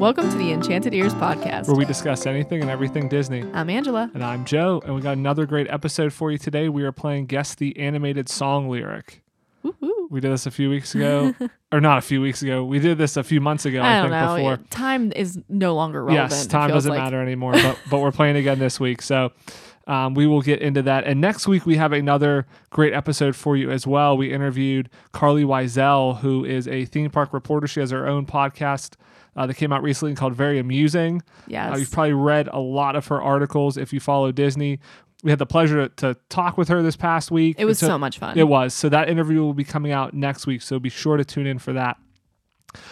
Welcome to the Enchanted Ears podcast, where we discuss anything and everything Disney. I'm Angela. And I'm Joe, and we got another great episode for you today. We are playing Guess the Animated Song Lyric. Woo-hoo. We did this a few weeks ago. Or not a few weeks ago. We did this a few months ago, I think, before. Time is no longer relevant. Yes, time doesn't matter anymore, but we're playing again this week, so... we will get into that. And next week, we have another great episode for you as well. We interviewed Carly Wiesel, who is a theme park reporter. She has her own podcast that came out recently called Very Amusing. Yes. You've probably read a lot of her articles if you follow Disney. We had the pleasure to talk with her this past week. It was so much fun. It was. So that interview will be coming out next week, so be sure to tune in for that.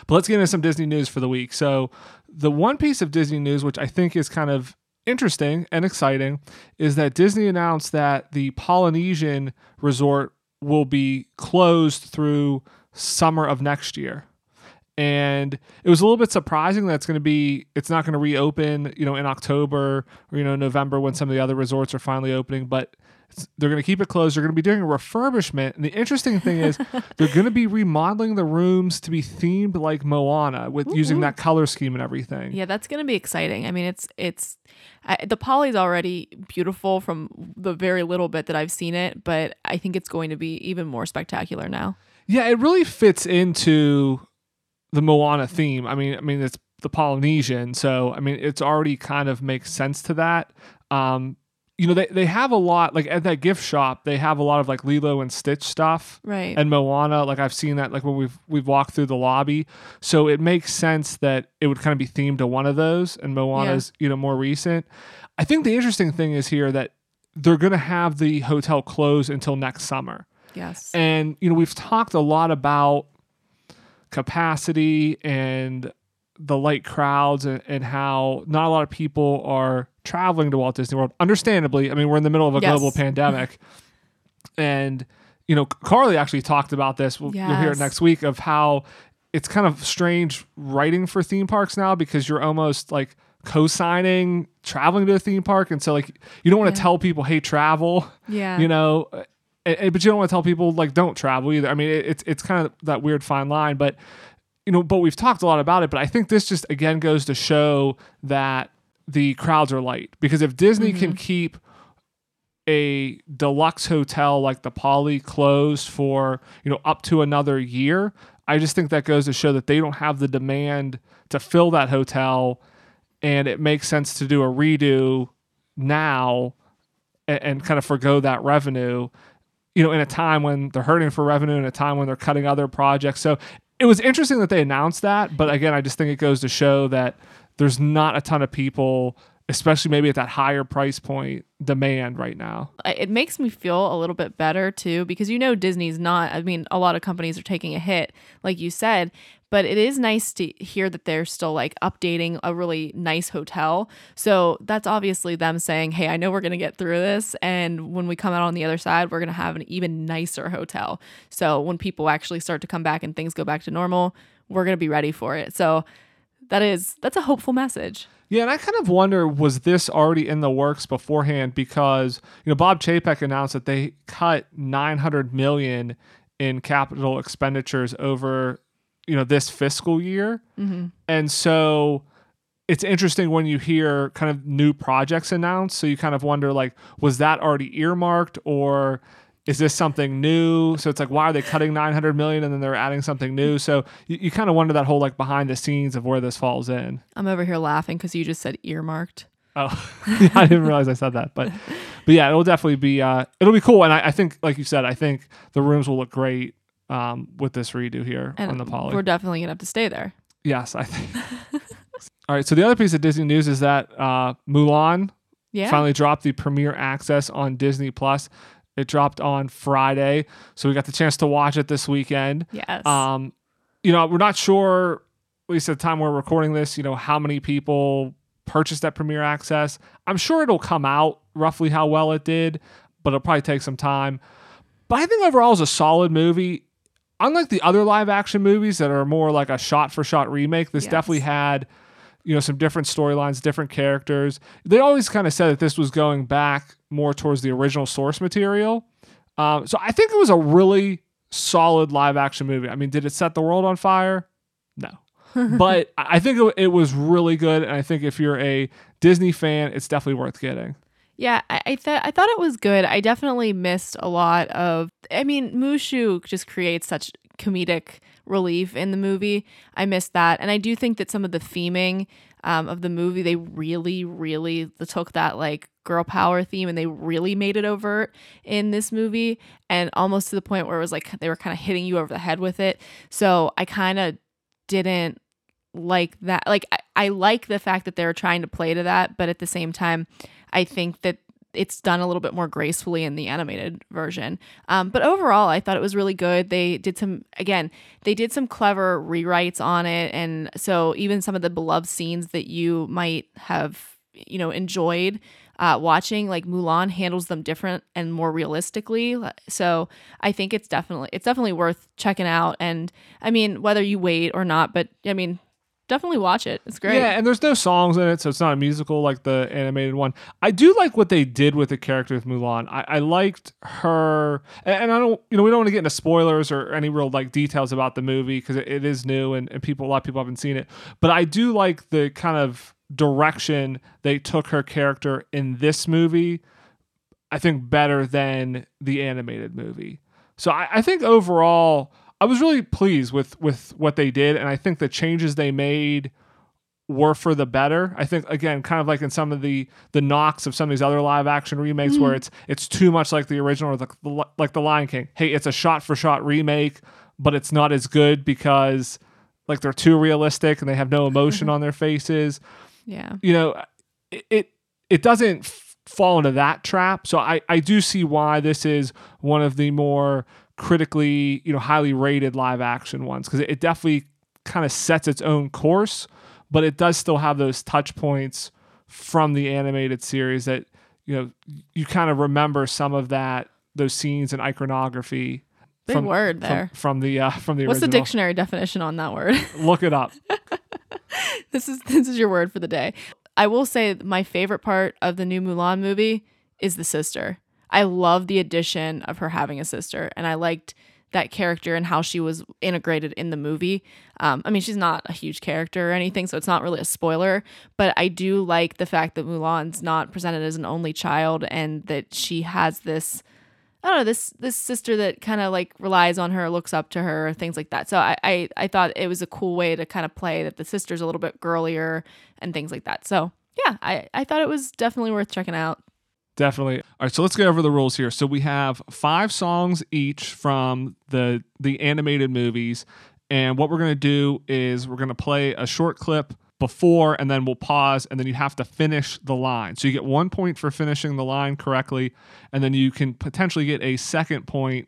But let's get into some Disney news for the week. So the one piece of Disney news, which I think is kind of interesting and exciting, is that Disney announced that the Polynesian resort will be closed through summer of next year. And it was a little bit surprising that it's not going to reopen, in October or, November when some of the other resorts are finally opening, but they're going to keep it closed. They're going to be doing a refurbishment. And the interesting thing is they're going to be remodeling the rooms to be themed like Moana with using that color scheme and everything. Yeah, that's going to be exciting. I mean, the Poly's already beautiful from the very little bit that I've seen it, but I think it's going to be even more spectacular now. Yeah, it really fits into the Moana theme. I mean, it's the Polynesian. So, it's already kind of makes sense to that. They have a lot, like at that gift shop, they have a lot of like Lilo and Stitch stuff. Right. And Moana, like I've seen that, like when we've walked through the lobby. So it makes sense that it would kind of be themed to one of those, and Moana's, more recent. I think the interesting thing is here that they're going to have the hotel closed until next summer. Yes. And, we've talked a lot about capacity and the light crowds and how not a lot of people are traveling to Walt Disney World, understandably. We're in the middle of a global pandemic. And, Carly actually talked about this. You'll hear it next week, of how it's kind of strange writing for theme parks now, because you're almost like co-signing traveling to a theme park. And so like, you don't want to tell people, hey, travel, but you don't want to tell people like, don't travel either. It's kind of that weird fine line, but we've talked a lot about it, but I think this just again goes to show that the crowds are light, because if Disney can keep a deluxe hotel like the Poly closed for, up to another year, I just think that goes to show that they don't have the demand to fill that hotel, and it makes sense to do a redo now and kind of forgo that revenue, in a time when they're hurting for revenue, in a time when they're cutting other projects. So it was interesting that they announced that, but again, I just think it goes to show that there's not a ton of people, especially maybe at that higher price point, demand right now. It makes me feel a little bit better too, because Disney's not, a lot of companies are taking a hit, like you said, but it is nice to hear that they're still like updating a really nice hotel. So that's obviously them saying, hey, I know we're going to get through this, and when we come out on the other side, we're going to have an even nicer hotel. So when people actually start to come back and things go back to normal, we're going to be ready for it. So that's a hopeful message. Yeah, and I kind of wonder, was this already in the works beforehand? Because, Bob Chapek announced that they cut $900 million in capital expenditures over, this fiscal year. Mm-hmm. And so it's interesting when you hear kind of new projects announced. So you kind of wonder, like, was that already earmarked, or is this something new? So it's like, why are they cutting $900 million and then they're adding something new? So you kind of wonder that whole like behind the scenes of where this falls in. I'm over here laughing because you just said earmarked. Oh, yeah, I didn't realize I said that. But yeah, it'll definitely be, it'll be cool. And I think, like you said, I think the rooms will look great with this redo here and on the Poly. We're definitely going to have to stay there. Yes, I think. All right. So the other piece of Disney news is that Mulan finally dropped the premiere access on Disney Plus. It dropped on Friday, so we got the chance to watch it this weekend. Yes. We're not sure, at least at the time we're recording this, how many people purchased that premiere access. I'm sure it'll come out roughly how well it did, but it'll probably take some time. But I think overall it's a solid movie. Unlike the other live action movies that are more like a shot-for-shot remake, this definitely had some different storylines, different characters. They always kind of said that this was going back more towards the original source material. So I think it was a really solid live action movie. Did it set the world on fire? No. But I think it was really good, and I think if you're a Disney fan, it's definitely worth getting. Yeah, I thought it was good. I definitely missed a lot of... I mean, Mushu just creates such comedic relief in the movie. I missed that. And I do think that some of the theming of the movie, they really took that like girl power theme and they really made it overt in this movie, and almost to the point where it was like they were kind of hitting you over the head with it. So I kind of didn't like that. Like I like the fact that they're trying to play to that, but at the same time I think that it's done a little bit more gracefully in the animated version. But overall, I thought it was really good. They did some clever rewrites on it. And so even some of the beloved scenes that you might have, you know, enjoyed watching, like Mulan handles them different and more realistically. So I think it's definitely worth checking out. And I mean, whether you wait or not, but I mean, definitely watch it. It's great. Yeah, and there's no songs in it, so it's not a musical like the animated one. I do like what they did with the character with Mulan. I liked her, and I don't, you know, we don't want to get into spoilers or any real like details about the movie because it is new and a lot of people haven't seen it. But I do like the kind of direction they took her character in this movie. I think better than the animated movie. So I think overall, I was really pleased with what they did, and I think the changes they made were for the better. I think, again, kind of like in some of the knocks of some of these other live-action remakes where it's too much like the original, or like The Lion King. Hey, it's a shot-for-shot remake, but it's not as good because like they're too realistic and they have no emotion on their faces. Yeah, you know, it doesn't fall into that trap. So I do see why this is one of the more critically, you know, highly rated live action ones, because it definitely kind of sets its own course, but it does still have those touch points from the animated series that, you know, you kind of remember some of that, those scenes and iconography. Big word there. From the original. What's the dictionary definition on that word? Look it up. This is your word for the day. I will say my favorite part of the new Mulan movie is the sister. I love the addition of her having a sister, and I liked that character and how she was integrated in the movie. I mean, she's not a huge character or anything, so it's not really a spoiler, but I do like the fact that Mulan's not presented as an only child, and that she has this, I don't know, this sister that kind of like relies on her, looks up to her, things like that. So I thought it was a cool way to kind of play that the sister's a little bit girlier and things like that. So yeah, I thought it was definitely worth checking out. Definitely. All right, so let's go over the rules here. So we have 5 songs each from the animated movies, and what we're going to do is we're going to play a short clip before, and then we'll pause, and then you have to finish the line. So you get 1 point for finishing the line correctly, and then you can potentially get a second point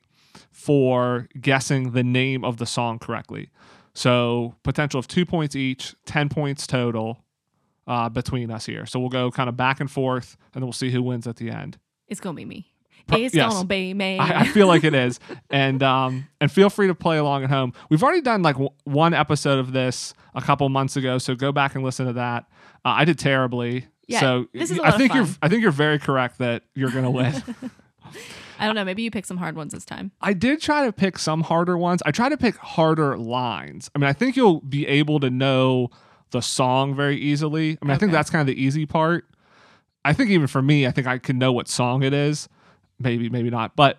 for guessing the name of the song correctly. So potential of 2 points each, 10 points total. Between us here. So we'll go kind of back and forth, and then we'll see who wins at the end. It's going to be me. It's going to be me. I feel like it is. And feel free to play along at home. We've already done like one episode of this a couple months ago, so go back and listen to that. I did terribly. Yeah, so this is a lot of fun. I think you're very correct that you're going to win. I don't know. Maybe you pick some hard ones this time. I did try to pick some harder ones. I try to pick harder lines. I mean, I think you'll be able to know the song very easily. I mean, okay. I think that's kind of the easy part. I think even for me, I think I can know what song it is. Maybe, maybe not. But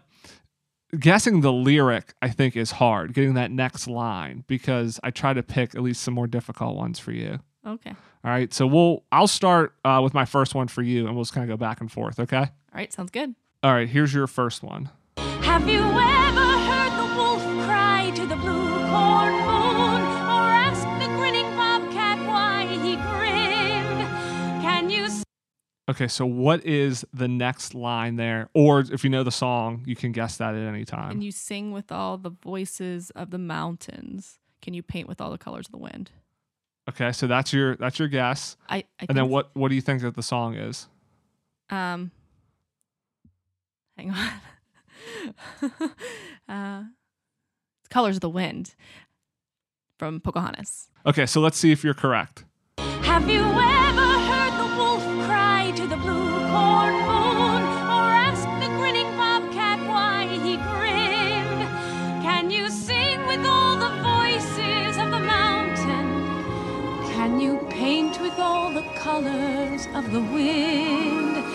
guessing the lyric, I think, is hard, getting that next line, because I try to pick at least some more difficult ones for you. Okay. All right. So I'll start with my first one for you, and we'll just kind of go back and forth, okay? All right. Sounds good. All right. Here's your first one. Have you ever heard the wolf cry to the blue corn moon, or ask the grinning Okay, so what is the next line there? Or if you know the song, you can guess that at any time. And you sing with all the voices of the mountains. Can you paint with all the colors of the wind? Okay, so that's your guess. And then what do you think that the song is? Hang on. Colors of the Wind from Pocahontas. Okay, so let's see if you're correct. Have you ever heard the wolf cry to the blue corn moon, or ask the grinning bobcat why he grinned? Can you sing with all the voices of the mountain? Can you paint with all the colors of the wind?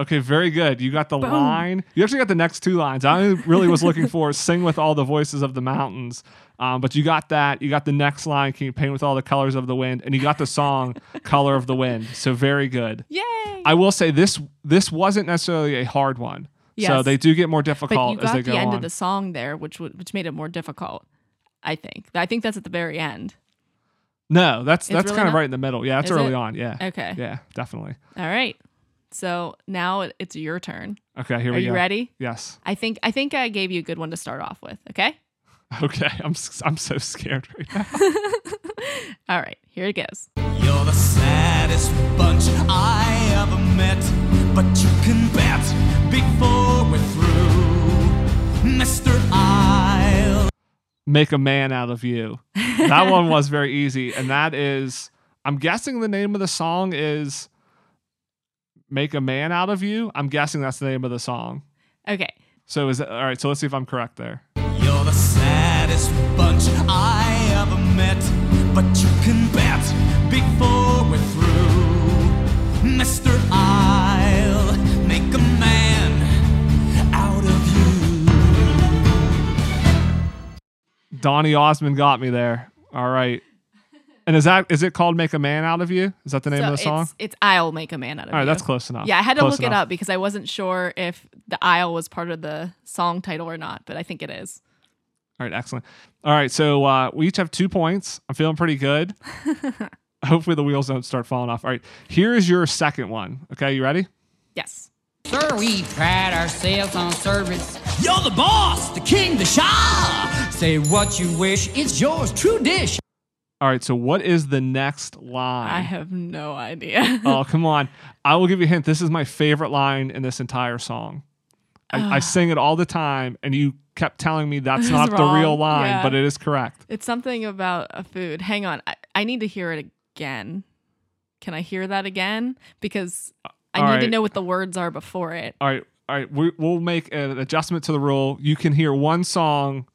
Okay, very good. You got the Boom. Line. You actually got the next two lines. I really was looking for sing with all the voices of the mountains. But you got that. You got the next line. Can you paint with all the colors of the wind? And you got the song Color of the Wind. So very good. Yay! I will say this wasn't necessarily a hard one. Yes. So they do get more difficult as they go on. But you got the end of the song there, which made it more difficult, I think. I think that's at the very end. No, that's really kind of right in the middle. Yeah, that's early on. Yeah. Okay. Yeah, definitely. All right. So now it's your turn. Okay, here we go. Are you ready? Yes. I think I gave you a good one to start off with. Okay. Okay, I'm so scared right now. All right, here it goes. You're the saddest bunch I ever met, but you can bet before we're through, Mr. I'll make a man out of you. That one was very easy, and that is, I'm guessing the name of the song is Make a Man Out of You. I'm guessing that's the name of the song. Okay. So all right, so let's see if I'm correct there. You're the saddest bunch I ever met, but you can bet before we're through, Mr. I'll make a man out of you. Donny Osmond got me there. All right. And is it called Make a Man Out of You? Is that the name of the song? It's I'll Make a Man Out of You. All right, that's close enough. Yeah, I had to look it up because I wasn't sure if the I'll was part of the song title or not, but I think it is. All right, excellent. All right, so we each have 2 points. I'm feeling pretty good. Hopefully the wheels don't start falling off. All right, here is your second one. Okay, you ready? Yes. Sir, we pride ourselves on service. You're the boss, the king, the Shah. Say what you wish, it's yours, true dish. All right, so what is the next line? I have no idea. Oh, come on. I will give you a hint. This is my favorite line in this entire song. I sing it all the time, and you kept telling me that's not wrong. The real line, yeah. But it is correct. It's something about a food. Hang on. I need to hear it again. Can I hear that again? Because I all need to know what the words are before it. All right. We'll make an adjustment to the rule. You can hear one song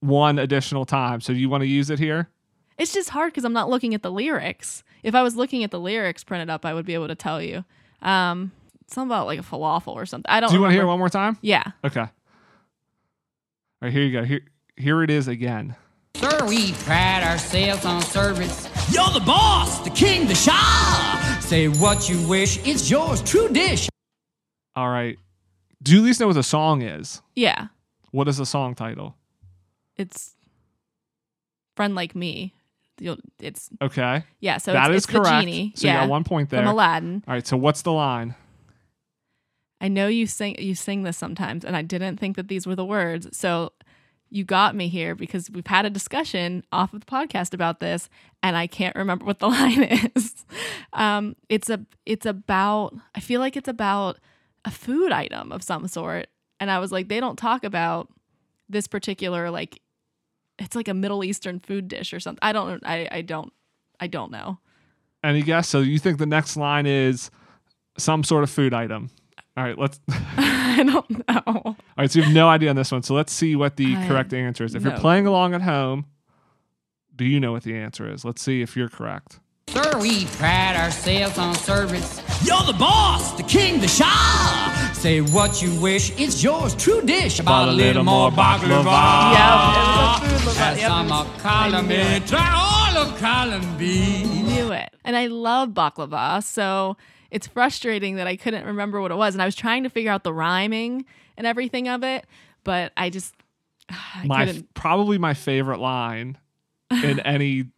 one additional time. So do you want to use it here? It's just hard because I'm not looking at the lyrics. If I was looking at the lyrics printed up, I would be able to tell you. Something about like a falafel or something. I don't. Do you want to hear it one more time? Yeah. Okay. All right, here you go. Here it is again. Sir, we pride ourselves on service. You're the boss, the king, the Shah. Say what you wish. It's yours, true dish. All right. Do you at least know what the song is? Yeah. What is the song title? It's Friend Like Me. It's okay. Yeah, so that it's is correct. The genie. So yeah, you got 1 point there. From Aladdin. All right, so what's the line? I know you sing this sometimes, and I didn't think that these were the words. So you got me here because we've had a discussion off of the podcast about this, and I can't remember what the line is. I feel like it's about a food item of some sort, and I was like, they don't talk about this particular like. It's like a Middle Eastern food dish or something. I don't know. Any guess? So you think the next line is some sort of food item? All right, let's. I don't know. All right, so you have no idea on this one. So let's see what the correct answer is. If you're playing along at home, do you know what the answer is? Let's see if you're correct. Sir, we pride ourselves on service. You're the boss, the king, the Shah. Say what you wish, it's yours, true dish. About a little more baklava. Yeah, it was a food. Some of column A, try all of column B. I knew it. And I love baklava, so it's frustrating that I couldn't remember what it was. And I was trying to figure out the rhyming and everything of it, but I just couldn't. Probably my favorite line. In any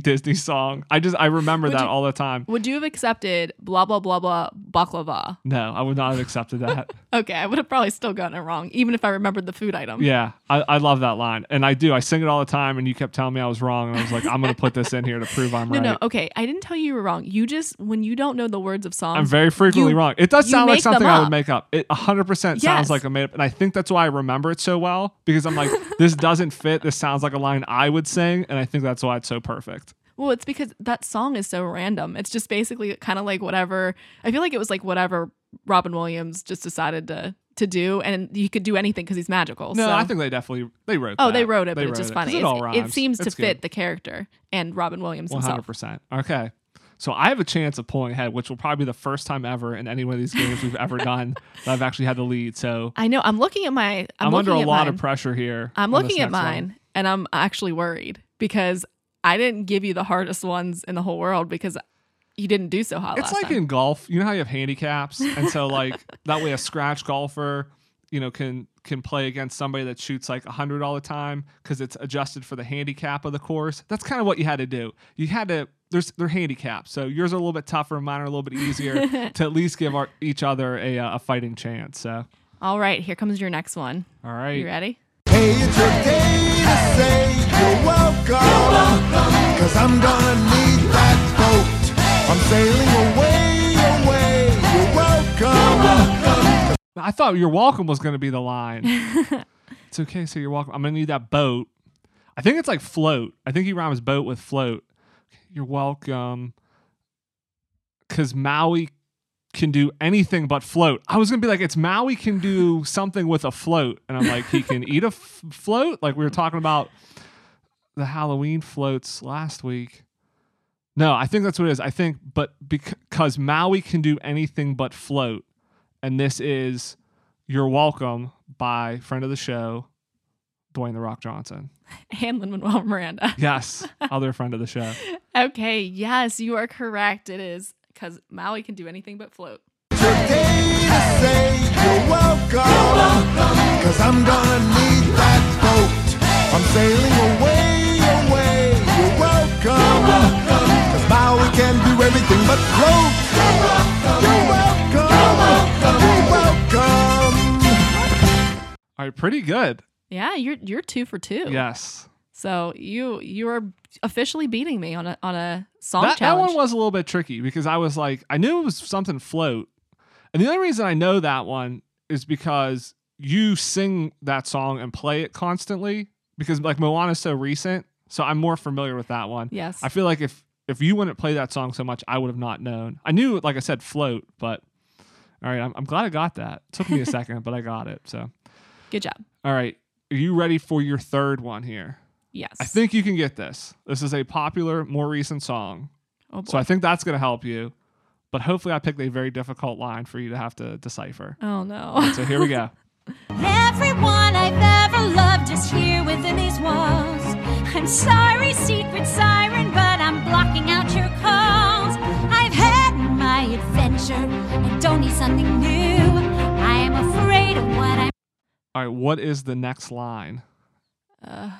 Disney song. I remember that all the time. Would you have accepted blah, blah, blah, blah, baklava? No, I would not have accepted that. Okay, I would have probably still gotten it wrong, even if I remembered the food item. Yeah, I love that line. And I do. I sing it all the time, and you kept telling me I was wrong. And I was like, I'm going to put this in here to prove I'm right. No, okay. I didn't tell you were wrong. You just, when you don't know the words of songs. I'm very frequently wrong. It does sound like something I would make up. It 100% sounds like a made-up. And I think that's why I remember it so well, because I'm like, this doesn't fit. This sounds like a line I would sing. And I think that's why it's so perfect. Well, it's because that song is so random. It's just basically kind of like whatever. I feel like it was like whatever Robin Williams just decided to to do, and he could do anything because he's magical. No, so. I think they wrote. Oh, that. They wrote it, but it's just funny. It seems to fit the character and Robin Williams himself. 100%. Okay. So I have a chance of pulling ahead, which will probably be the first time ever in any one of these games we've ever done that I've actually had the lead. So I know I'm looking at my. I'm under a lot of pressure here. I'm looking at mine, and I'm actually worried because I didn't give you the hardest ones in the whole world because you didn't do so hot. It's like in golf, you know how you have handicaps, and so like that way a scratch golfer, you know, can play against somebody that shoots like 100 all the time because it's adjusted for the handicap of the course. That's kind of what you had to do. You had to. They're handicapped, so yours are a little bit tougher, mine are a little bit easier to at least give each other a fighting chance. So, all right, here comes your next one. All right, you ready? Hey, it's your day to say you're welcome, because I'm gonna need that boat. I'm sailing away. You're welcome. I thought "you're welcome" was gonna be the line. It's okay, so you're welcome. I'm gonna need that boat. I think it's like float. I think he rhymes boat with float. You're welcome, because Maui can do anything but float. I was going to be like, it's Maui can do something with a float. And I'm like, he can eat a float? Like we were talking about the Halloween floats last week. No, I think that's what it is. I think, but because Maui can do anything but float. And this is You're Welcome by friend of the show, Dwayne The Rock Johnson. And Lin-Manuel Miranda. Yes, other friend of the show. Okay, yes, you are correct. It is because Maui can do anything but float. Today I say you're welcome, because I'm gonna need that boat. I'm sailing away, you're welcome, because Maui can do everything but float. You're welcome. All right, pretty good. Yeah, you're 2 for 2. Yes. So you are officially beating me on a song challenge. That one was a little bit tricky because I was like, I knew it was something float. And the only reason I know that one is because you sing that song and play it constantly because like Moana's so recent. So I'm more familiar with that one. Yes. I feel like if you wouldn't play that song so much, I would have not known. I knew, like I said, float, but all right, I'm glad I got that. It took me a second, but I got it. So good job. All right. Are you ready for your third one here? Yes. I think you can get this. This is a popular, more recent song. Oh boy. So I think that's going to help you. But hopefully I picked a very difficult line for you to have to decipher. Oh, no. Right, so here we go. Everyone I've ever loved is here within these walls. I'm sorry, secret siren, but I'm blocking out your calls. I've had my adventure. I don't need something new. I am afraid of what I'm... All right, what is the next line? I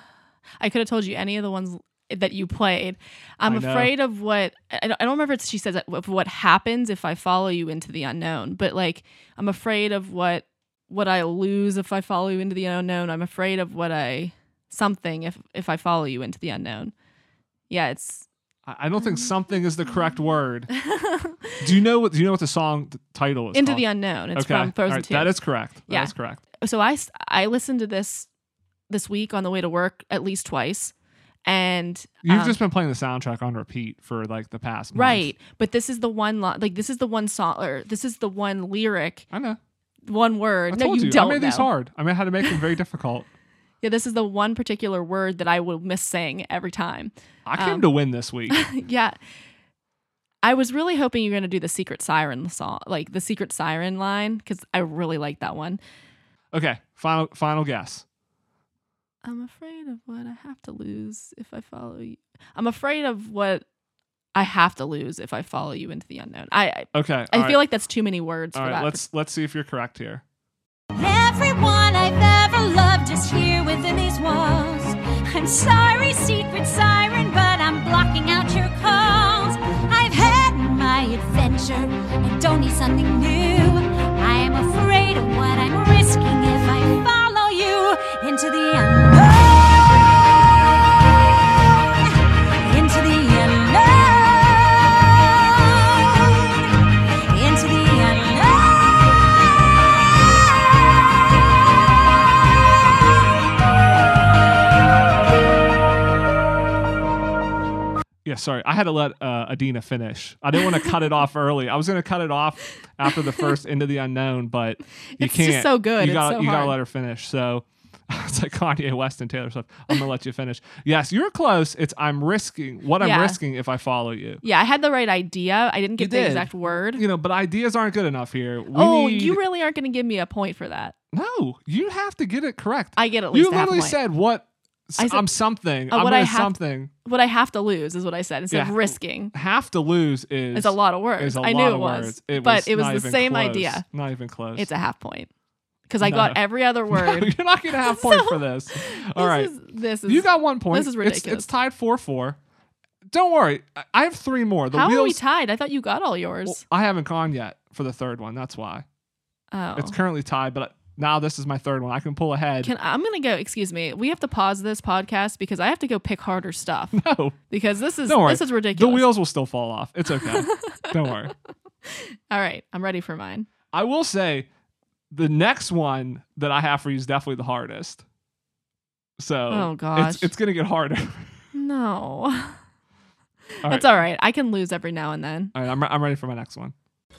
could have told you any of the ones that you played. I'm afraid of what... I don't remember if she says of what happens if I follow you into the unknown, but like I'm afraid of what I lose if I follow you into the unknown. I'm afraid of something if I follow you into the unknown. Yeah, it's... I don't think something is the correct word. Do you know what the song title is Into called? The Unknown. It's okay. From Frozen 2. That is correct. That is correct. So I listened to this week on the way to work at least twice, and you've just been playing the soundtrack on repeat for like the past month. Right. But this is the one this is the one lyric. I know. One word. I made these hard. I mean, I had to make them very difficult. Yeah, this is the one particular word that I will miss saying every time. I came to win this week. Yeah. I was really hoping you were going to do the Secret Siren song, like the Secret Siren line, because I really like that one. Okay, final guess. I'm afraid of what I have to lose if I follow you. I'm afraid of what I have to lose if I follow you into the unknown. I feel like that's too many words for that. All right, let's see if you're correct here. Everyone I've ever loved is here within these walls. I'm sorry, secret siren, but I'm blocking out your calls. I've had my adventure. I don't need something new. I am afraid of what I'm risking if I follow you into the unknown, into the unknown, into the unknown. Yeah, sorry. I had to let Adina finish. I didn't want to cut it off early. I was going to cut it off after the first Into the Unknown, but you can't. It's just so good. You gotta let her finish. So it's like Kanye West and Taylor Swift. I'm gonna let you finish. Yes, you're close. I'm risking if I follow you. Yeah, I had the right idea. I didn't get the exact word. You know, but ideas aren't good enough here. You really aren't gonna give me a point for that. No, you have to get it correct. I get at least half a point. You literally said what. What I have to lose is what I said instead of risking. Have to lose is a lot of words. I knew it was, but it was the same idea. Not even close. It's a half point because I got every other word. No, you're not going to have point for this. All right, this is you got 1 point. This is ridiculous. It's tied 4-4. Don't worry, I have three more. How are we tied? I thought you got all yours. Well, I haven't gone yet for the third one. That's why. Oh, it's currently tied, but. Now this is my third one. I can pull ahead. I'm going to go, excuse me, we have to pause this podcast because I have to go pick harder stuff. No. Because this is ridiculous. The wheels will still fall off. It's okay. Don't worry. All right. I'm ready for mine. I will say the next one that I have for you is definitely the hardest. So it's going to get harder. No. That's all right. I can lose every now and then. All right. I'm ready for my next one.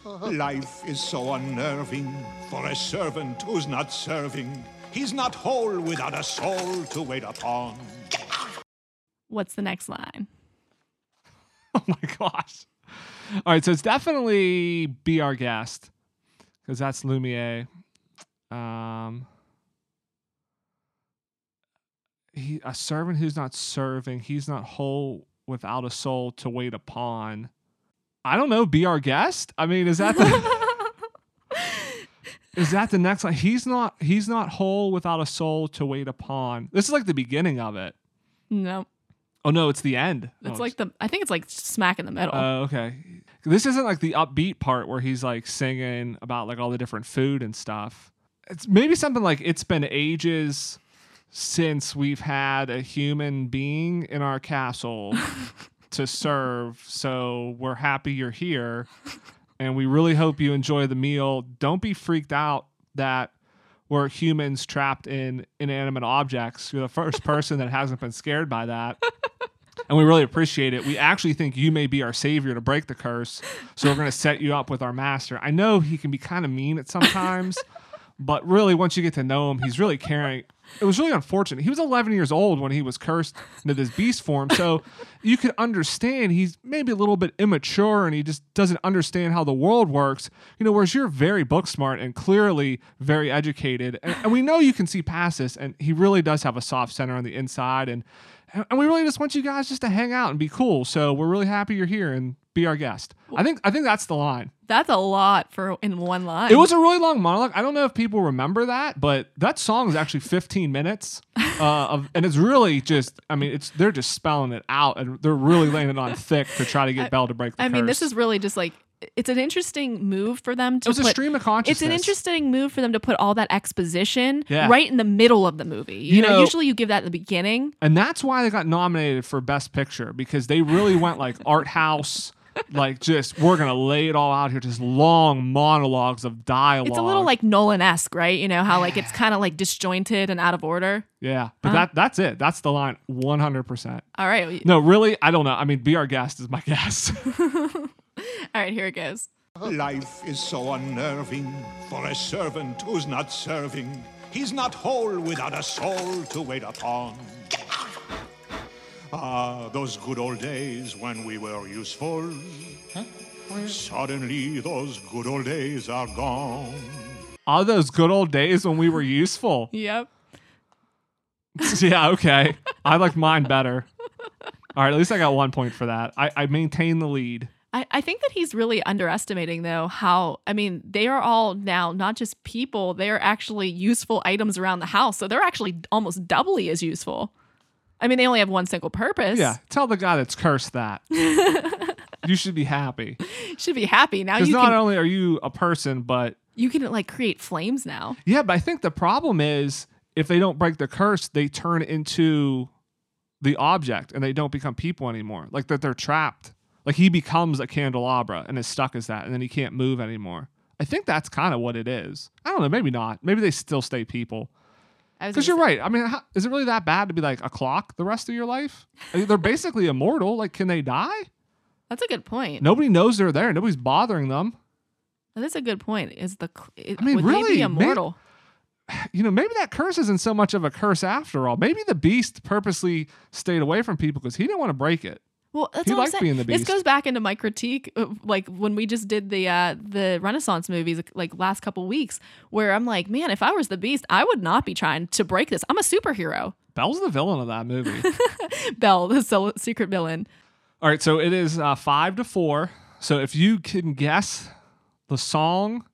Life is so unnerving for a servant who's not serving. He's not whole without a soul to wait upon. What's the next line? Oh my gosh. All right, so it's definitely Be Our Guest because that's Lumiere. A servant who's not serving, he's not whole without a soul to wait upon. I don't know. Be Our Guest. I mean, is that the next line? He's not whole without a soul to wait upon. This is like the beginning of it. No. Oh no, it's the end. I think it's like smack in the middle. Oh, okay. This isn't like the upbeat part where he's like singing about like all the different food and stuff. It's maybe something like it's been ages since we've had a human being in our castle. To serve, so we're happy you're here and we really hope you enjoy the meal. Don't be freaked out that we're humans trapped in inanimate objects. You're the first person that hasn't been scared by that and we really appreciate it. We actually think you may be our savior to break the curse, so we're going to set you up with our master. I know he can be kind of mean at sometimes, but really once you get to know him, he's really caring. It was really unfortunate. He was 11 years old when he was cursed into this beast form. So you could understand he's maybe a little bit immature and he just doesn't understand how the world works. You know, whereas you're very book smart and clearly very educated. And we know you can see past this. And he really does have a soft center on the inside. And we really just want you guys just to hang out and be cool. So we're really happy you're here and be our guest. I think that's the line. That's a lot for in one line. It was a really long monologue. I don't know if people remember that, but that song is actually 15 minutes. And it's really just, I mean, they're just spelling it out and they're really laying it on thick to try to get Belle to break the curse. I mean, this is really just like, it's an interesting move for them to a stream of consciousness. It's an interesting move for them to put all that exposition right in the middle of the movie. You know, usually you give that at the beginning. And that's why they got nominated for Best Picture, because they really went like art house, like just we're going to lay it all out here, just long monologues of dialogue. It's a little like Nolan-esque, right? You know how like it's kind of like disjointed and out of order. Yeah, but that's it. That's the line 100%. All right. No, really, I don't know. I mean, Be Our Guest is my guess. All right, here it goes. Life is so unnerving for a servant who's not serving. He's not whole without a soul to wait upon. Ah, those good old days when we were useful. Huh? Suddenly, those good old days are gone. All those good old days when we were useful. Yep. Yeah, okay. I like mine better. All right, at least I got 1 point for that. I maintain the lead. I think that he's really underestimating, though, how, I mean, they are all now not just people, they are actually useful items around the house. So they're actually almost doubly as useful. I mean, they only have one single purpose. Yeah. Tell the guy that's cursed that. You should be happy. Should be happy. Now because not only are you a person, but... You can, like, create flames now. Yeah, but I think the problem is if they don't break the curse, they turn into the object and they don't become people anymore. Like, that they're trapped. Like he becomes a candelabra and is stuck as that, and then he can't move anymore. I think that's kind of what it is. I don't know, maybe not. Maybe they still stay people. Because you're right. I mean, how, is it really that bad to be like a clock the rest of your life? I mean, they're basically immortal. Like, can they die? That's a good point. Nobody knows they're there. Nobody's bothering them. That is a good point. Is the I mean, would really, they be immortal? Maybe, you know, maybe that curse isn't so much of a curse after all. Maybe the beast purposely stayed away from people because he didn't want to break it. Well, that's what I'm saying. Being the beast. This goes back into my critique, like when we just did the Renaissance movies, like last couple weeks, where I'm like, man, if I was the beast, I would not be trying to break this. I'm a superhero. Belle's the villain of that movie. Belle, the secret villain. All right, so it is 5-4. So if you can guess the song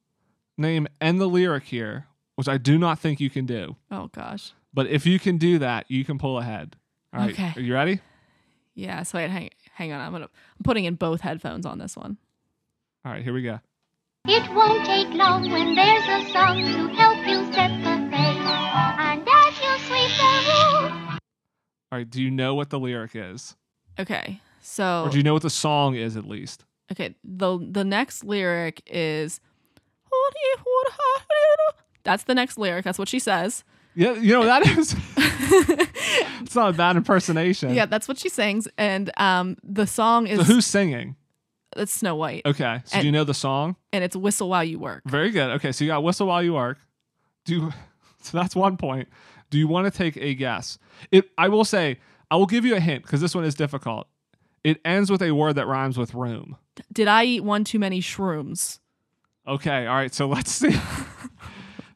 name and the lyric here, which I do not think you can do. Oh gosh! But if you can do that, you can pull ahead. All right, okay. Are you ready? Yeah, so hang on. I'm putting in both headphones on this one. All right, here we go. It won't take long when there's a song to help you set the pace, and as you sweep the roof. All right, do you know what the lyric is? Okay, so. Or do you know what the song is at least? Okay, the next lyric is. That's the next lyric. That's what she says. Yeah, you know that is. It's not a bad impersonation. Yeah, that's what she sings, and the song is. So who's singing? It's Snow White. Okay, so do you know the song? And it's "Whistle While You Work." Very good. Okay, so you got "Whistle While You Work." So that's one point. Do you want to take a guess? I will give you a hint because this one is difficult. It ends with a word that rhymes with room. Did I eat one too many shrooms? Okay, all right. So let's see.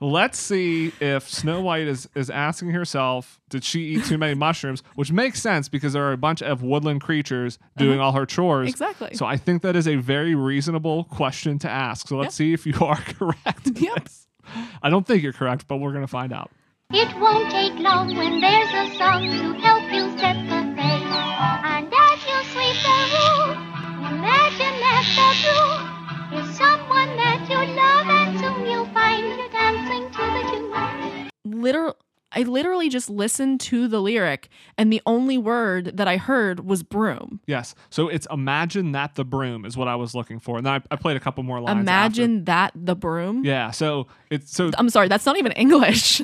Let's see if Snow White is asking herself, did she eat too many mushrooms? Which makes sense because there are a bunch of woodland creatures doing all her chores. Exactly. So I think that is a very reasonable question to ask. So let's see if you are correct. Yep. I don't think you're correct, but we're going to find out. It won't take long when there's a song to help you set the pace. And as you sweep the roof, imagine that the blue is someone that you love and soon you'll find it. I literally just listened to the lyric, and the only word that I heard was broom. Yes. So it's imagine that the broom is what I was looking for. And then I played a couple more lines. Imagine that the broom? Yeah. So it's so. I'm sorry. That's not even English.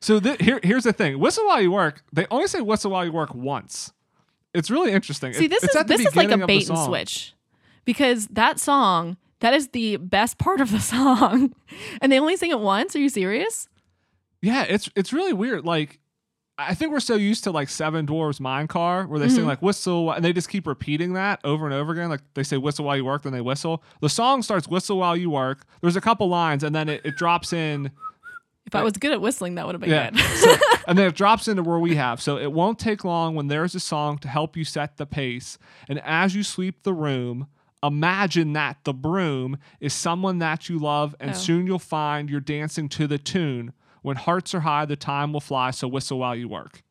So here's the thing. Whistle while you work. They only say whistle while you work once. It's really interesting. See, this is like a bait and switch because that song, that is the best part of the song. And they only sing it once. Are you serious? Yeah, it's really weird. Like, I think we're so used to like Seven Dwarves Mine Car, where they sing like whistle, and they just keep repeating that over and over again. Like they say whistle while you work, then they whistle. The song starts whistle while you work. There's a couple lines, and then it drops in. If I was good at whistling, that would have been good. So, and then it drops into where we have. So it won't take long when there's a song to help you set the pace, and as you sweep the room. Imagine that the broom is someone that you love, and soon you'll find you're dancing to the tune. When hearts are high, the time will fly, so whistle while you work.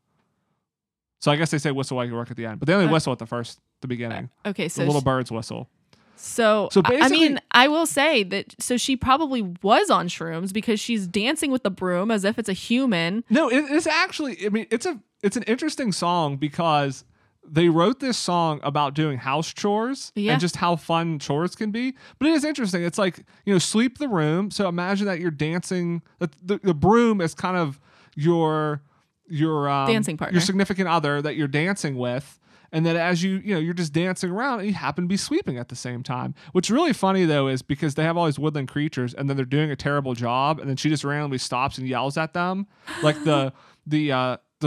So I guess they say whistle while you work at the end, but they only whistle at the beginning. Okay, so the little birds whistle. So basically, I mean, I will say that. So she probably was on shrooms because she's dancing with the broom as if it's a human. No, it's actually. I mean, it's an interesting song because. They wrote this song about doing house chores and just how fun chores can be. But it is interesting. It's like, you know, sweep the room. So imagine that you're dancing. The broom is kind of your dancing partner, your significant other that you're dancing with. And then as you're just dancing around and you happen to be sweeping at the same time. What's really funny, though, is because they have all these woodland creatures and then they're doing a terrible job. And then she just randomly stops and yells at them like the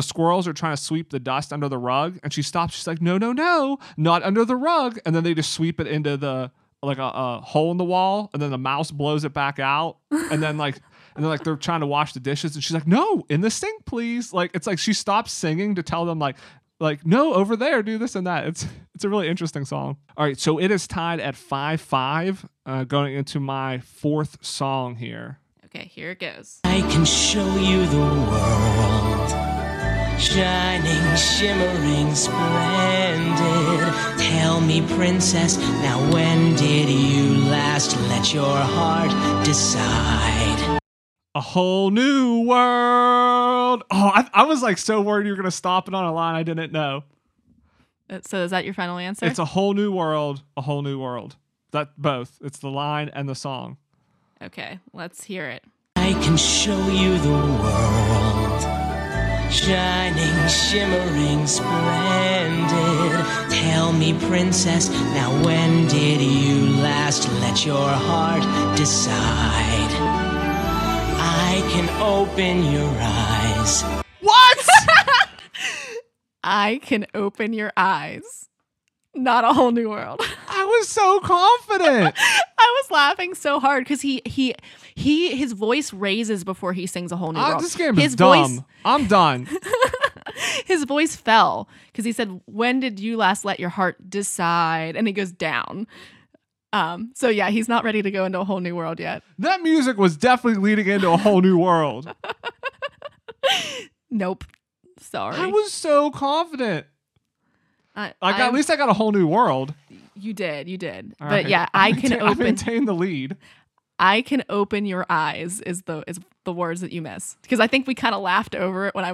squirrels are trying to sweep the dust under the rug, and she stops. She's like, "No, no, no, not under the rug!" And then they just sweep it into a hole in the wall, and then the mouse blows it back out, and then and then they're trying to wash the dishes, and she's like, "No, in the sink, please!" Like it's like she stops singing to tell them like no, over there, do this and that. It's a really interesting song. All right, so it is tied at 5-5, going into my fourth song here. Okay, here it goes. I can show you the world. Shining, shimmering, splendid. Tell me, princess, now when did you last let your heart decide? A whole new world. Oh, I was like so worried you were going to stop it on a line I didn't know. So is that your final answer? It's a whole new world, a whole new world. That both. It's the line and the song. Okay, let's hear it. I can show you the world, shining, shimmering, splendid. Tell me, princess, now when did you last let your heart decide? I can open your eyes. What? I can open your eyes. Not A Whole New World. I was so confident. I was laughing so hard because his voice raises before he sings A Whole New World. This game is dumb. I'm done. His voice fell because he said, "When did you last let your heart decide?" And it goes down. So yeah, he's not ready to go into A Whole New World yet. That music was definitely leading into A Whole New World. Nope. Sorry. I was so confident. At least I got A Whole New World. You did. All but right. Yeah, I maintain the lead. I can open your eyes is the words that you miss, because I think we kind of laughed over it when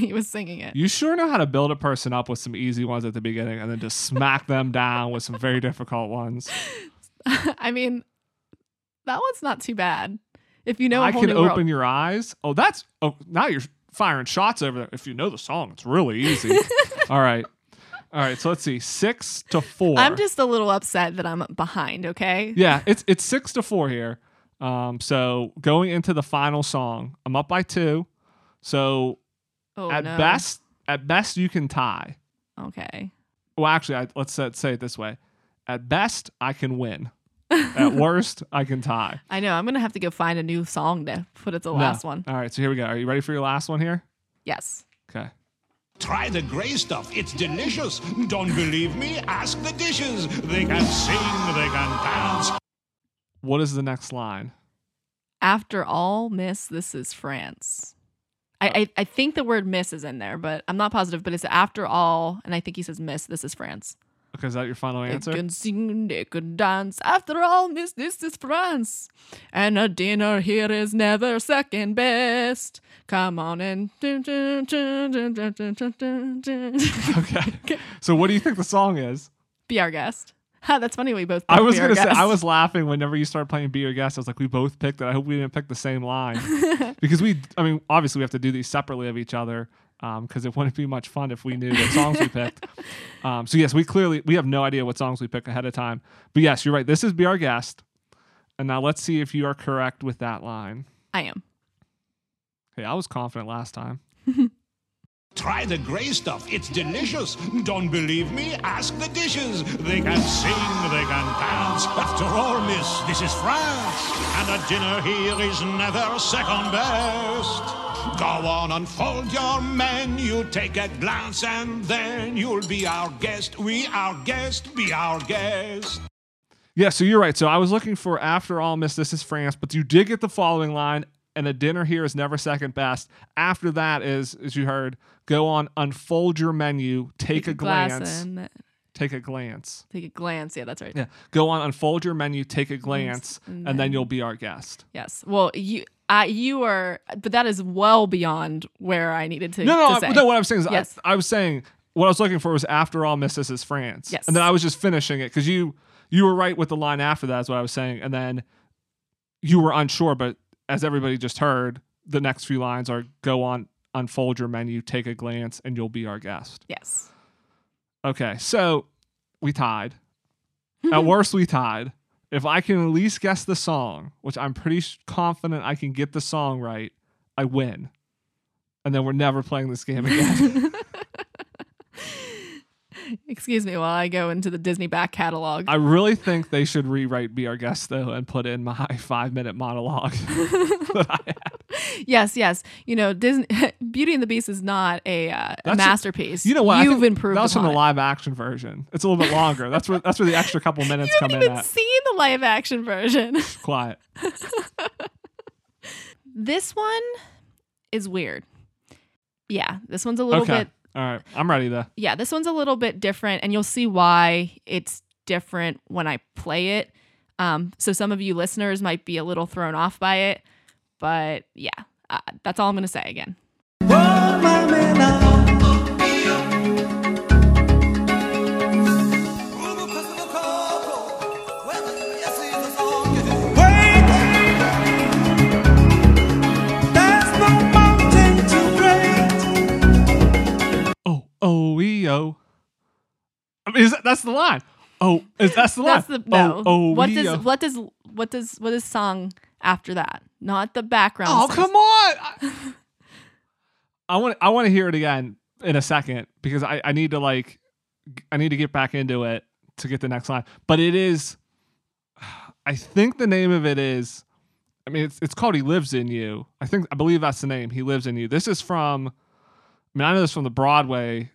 he was singing it. You sure know how to build a person up with some easy ones at the beginning and then just smack them down with some very difficult ones. I mean, that one's not too bad if you know. I can open your eyes. Oh, that's now you're firing shots over there. If you know the song, it's really easy. All right. All right, so let's see. 6-4. I'm just a little upset that I'm behind, okay? Yeah, it's 6-4 here. So going into the final song, I'm up by 2. So at best you can tie. Okay. Well, actually, let's say it this way. At best, I can win. At worst, I can tie. I know. I'm going to have to go find a new song to put at the last one. All right, so here we go. Are you ready for your last one here? Yes. Okay. Try the gray stuff. It's delicious. Don't believe me? Ask the dishes. They can sing. They can dance. What is the next line? After all, miss, this is France. I think the word miss is in there, but I'm not positive. But it's after all, and I think he says miss, this is France. Okay, is that your final answer? They can sing, they can dance. After all, miss, this is France. And a dinner here is never second best. Come on in. Okay. So what do you think the song is? Be Our Guest. Ha, that's funny, we both picked. I was going to say, I was laughing whenever you started playing Be Your Guest. I was like, we both picked it. I hope we didn't pick the same line. Because obviously we have to do these separately of each other. Because it wouldn't be much fun if we knew what songs we picked. So yes, we have no idea what songs we pick ahead of time. But yes, you're right. This is Be Our Guest. And now let's see if you are correct with that line. I am. Hey, I was confident last time. Try the gray stuff. It's delicious. Don't believe me? Ask the dishes. They can sing, they can dance. After all, miss, this is France. And a dinner here is never second best. Go on, unfold your menu, take a glance, and then you'll be our guest. We our guest, be our guest. Yeah, so you're right. So I was looking for after all, miss, this is France, but you did get the following line, and a dinner here is never second best. After that is, as you heard, go on, unfold your menu, take a glance. Yeah, that's right. Yeah, go on, unfold your menu, take a glance, and then you'll be our guest. Yes. Well, you are, but that is well beyond where I needed to. No, no. What I'm saying is, yes. I was saying what I was looking for was after all, miss, this is France. Yes. And then I was just finishing it because you were right with the line after that is what I was saying, and then you were unsure. But as everybody just heard, the next few lines are go on, unfold your menu, take a glance, and you'll be our guest. Yes. Okay, so we tied. At worst, we tied. If I can at least guess the song, which I'm pretty confident I can get the song right, I win. And then we're never playing this game again. Excuse me while I go into the Disney back catalog. I really think they should rewrite Be Our Guest, though, and put in my 5-minute monologue that I had. Yes. You know, Beauty and the Beast is not a masterpiece. You know what? You've improved upon it. That's from the live action version. It's a little bit longer. That's where the extra couple minutes come in at. You haven't even seen the live action version. Quiet. This one is weird. Yeah, this one's a little bit... All right, I'm ready though. Yeah, this one's a little bit different, and you'll see why it's different when I play it. So some of you listeners might be a little thrown off by it, but yeah, that's all I'm going to say again. That's the line. Oh, that's the line. What is sung after that? Not the background. Oh, songs. Come on! I want to hear it again in a second because I need to get back into it to get the next line. But it is, I think the name of it is, I mean, it's called He Lives in You. I believe that's the name. He Lives in You. This is from, I mean, I know this from the Broadway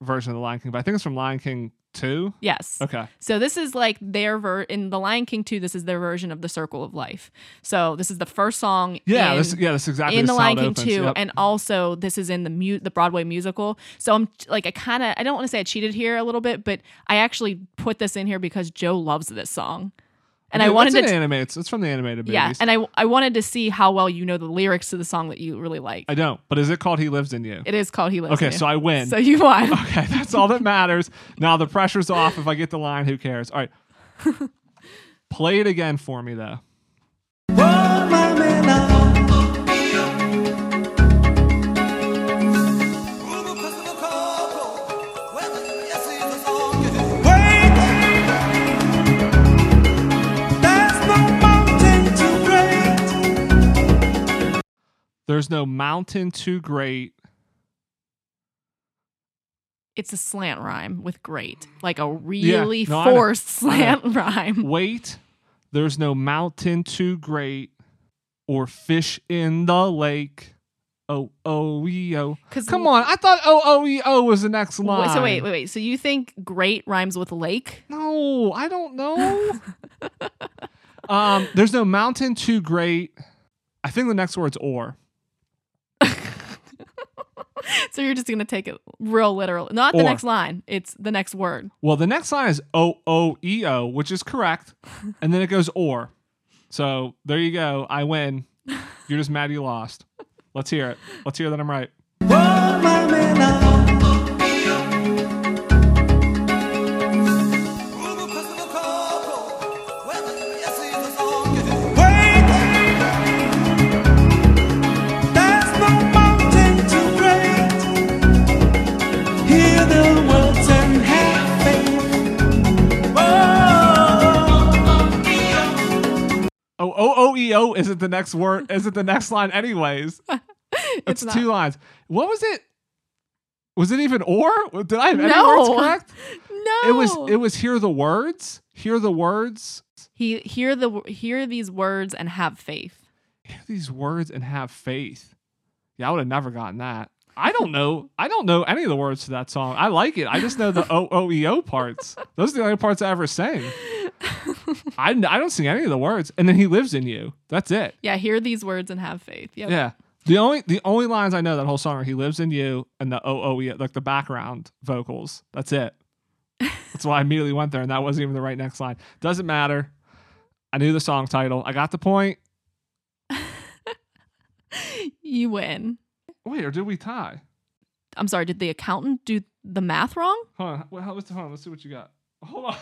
version of The Lion King, but I think it's from Lion King 2. Yes. Okay. So this is like in The Lion King 2, this is their version of the Circle of Life. So this is the first song. Yeah. This is exactly in The Lion King 2, yep. And also this is in the Broadway musical. So I'm like, I don't want to say I cheated here a little bit, but I actually put this in here because Joe loves this song. And I wanted to animate. It's from the animated movies. Yeah, and I wanted to see how well you know the lyrics to the song that you really like. I don't. But is it called He Lives in You? It is called He Lives in You. Okay, so I win. So you won. Okay, that's all that matters. Now the pressure's off. If I get the line, who cares? All right. Play it again for me, though. There's no mountain too great. It's a slant rhyme with great. Like a really forced slant rhyme. Wait, there's no mountain too great or fish in the lake. O-O-E-O. Come on, I thought O-O-E-O was the next line. So wait. So you think great rhymes with lake? No, I don't know. There's no mountain too great. I think the next word's or. So you're just going to take it real literal. Not the next line. It's the next word. Well, the next line is O-O-E-O, which is correct. And then it goes or. So there you go. I win. You're just mad you lost. Let's hear it. Let's hear that I'm right. O-O-E-O isn't the next word, isn't the next line anyways. It's two lines. What was it? Was it even or? Did I have any words correct? No. It was hear the words. Hear the words. Hear these words and have faith. Hear these words and have faith. Yeah, I would have never gotten that. I don't know. I don't know any of the words to that song. I like it. I just know the O-O-E-O parts. Those are the only parts I ever sang. I don't sing any of the words. And then He Lives in You. That's it. Yeah, hear these words and have faith. Yep. Yeah. The only lines I know that whole song are He Lives in You and the O-O-E-O, like the background vocals. That's it. That's why I immediately went there, and that wasn't even the right next line. Doesn't matter. I knew the song title. I got the point. You win. Wait, or did we tie? I'm sorry, did the accountant do the math wrong? Hold on, let's see what you got. Hold on.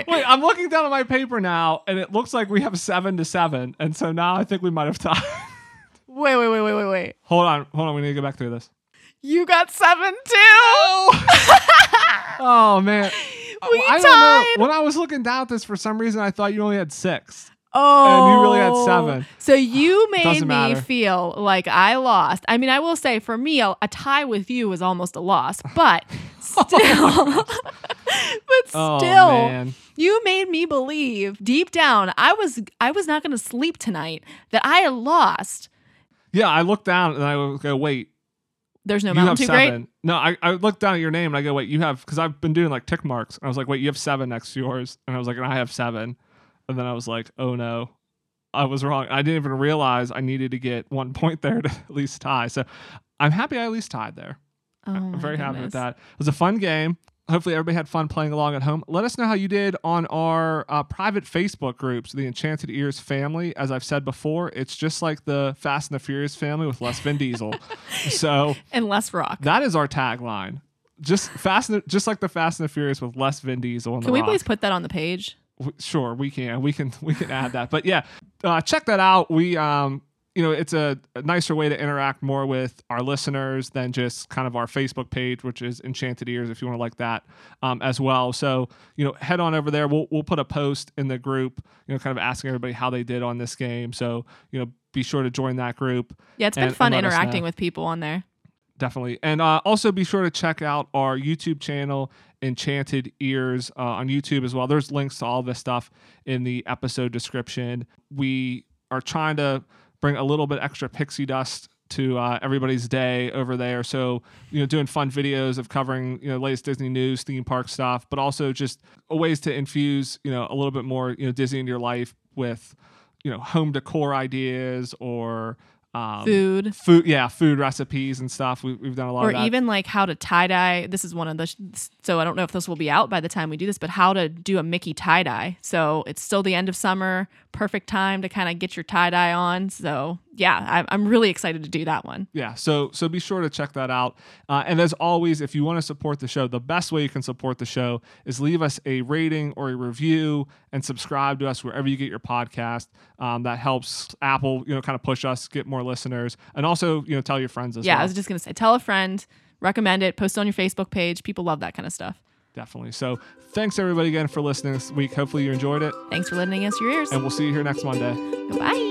Wait, I'm looking down at my paper now, and it looks like we have 7-7, and so now I think we might have tied. Wait. Hold on, we need to go back through this. You got 7-2! Oh, man. I don't know. When I was looking down at this, for some reason, I thought you only had 6. Oh, and you really had 7. So you made me feel like I lost. I mean, I will say for me, a tie with you was almost a loss, but still, you made me believe deep down I was not going to sleep tonight that I had lost. Yeah, I looked down and I would go, wait. There's no mountain too great? No, I looked down at your name and I go, wait, you have, because I've been doing like tick marks. And I was like, wait, you have 7 next to yours. And I was like, and I have 7. And then I was like, oh no, I was wrong. I didn't even realize I needed to get 1 point there to at least tie. So I'm happy I at least tied there. Oh, I'm very happy with that. It was a fun game. Hopefully everybody had fun playing along at home. Let us know how you did on our private Facebook groups, the Enchanted Ears family. As I've said before, it's just like the Fast and the Furious family with less Vin Diesel. And less Rock. That is our tagline. Just like the Fast and the Furious with less Vin Diesel and the Rock. Can we please put that on the page? Sure, we can add that, but yeah, check that out. We you know, it's a nicer way to interact more with our listeners than just kind of our Facebook page, which is Enchanted Ears, if you want to like that as well. So, you know, head on over there. We'll put a post in the group, you know, kind of asking everybody how they did on this game. So, you know, be sure to join that group. Yeah, it's been fun interacting with people on there. Definitely. And also be sure to check out our YouTube channel, Enchanted Ears, on YouTube as well. There's links to all this stuff in the episode description. We are trying to bring a little bit extra pixie dust to everybody's day over there. So, you know, doing fun videos of covering, you know, latest Disney news, theme park stuff, but also just ways to infuse, you know, a little bit more, you know, Disney into your life with, you know, home decor ideas or food recipes and stuff. We've done a lot of that. Or even like how to tie-dye. This is one of the, so I don't know if this will be out by the time we do this, but how to do a Mickey tie-dye. So it's still the end of summer, perfect time to kind of get your tie-dye on. So yeah, I'm really excited to do that one. Yeah, so be sure to check that out. And as always, if you want to support the show, the best way you can support the show is leave us a rating or a review and subscribe to us wherever you get your podcast. That helps Apple, you know, kind of push us, get more listeners, and also, you know, tell your friends as well. Yeah, I was just going to say, tell a friend, recommend it, post it on your Facebook page. People love that kind of stuff. Definitely. So thanks everybody again for listening this week. Hopefully you enjoyed it. Thanks for lending us your ears. And we'll see you here next Monday. Goodbye.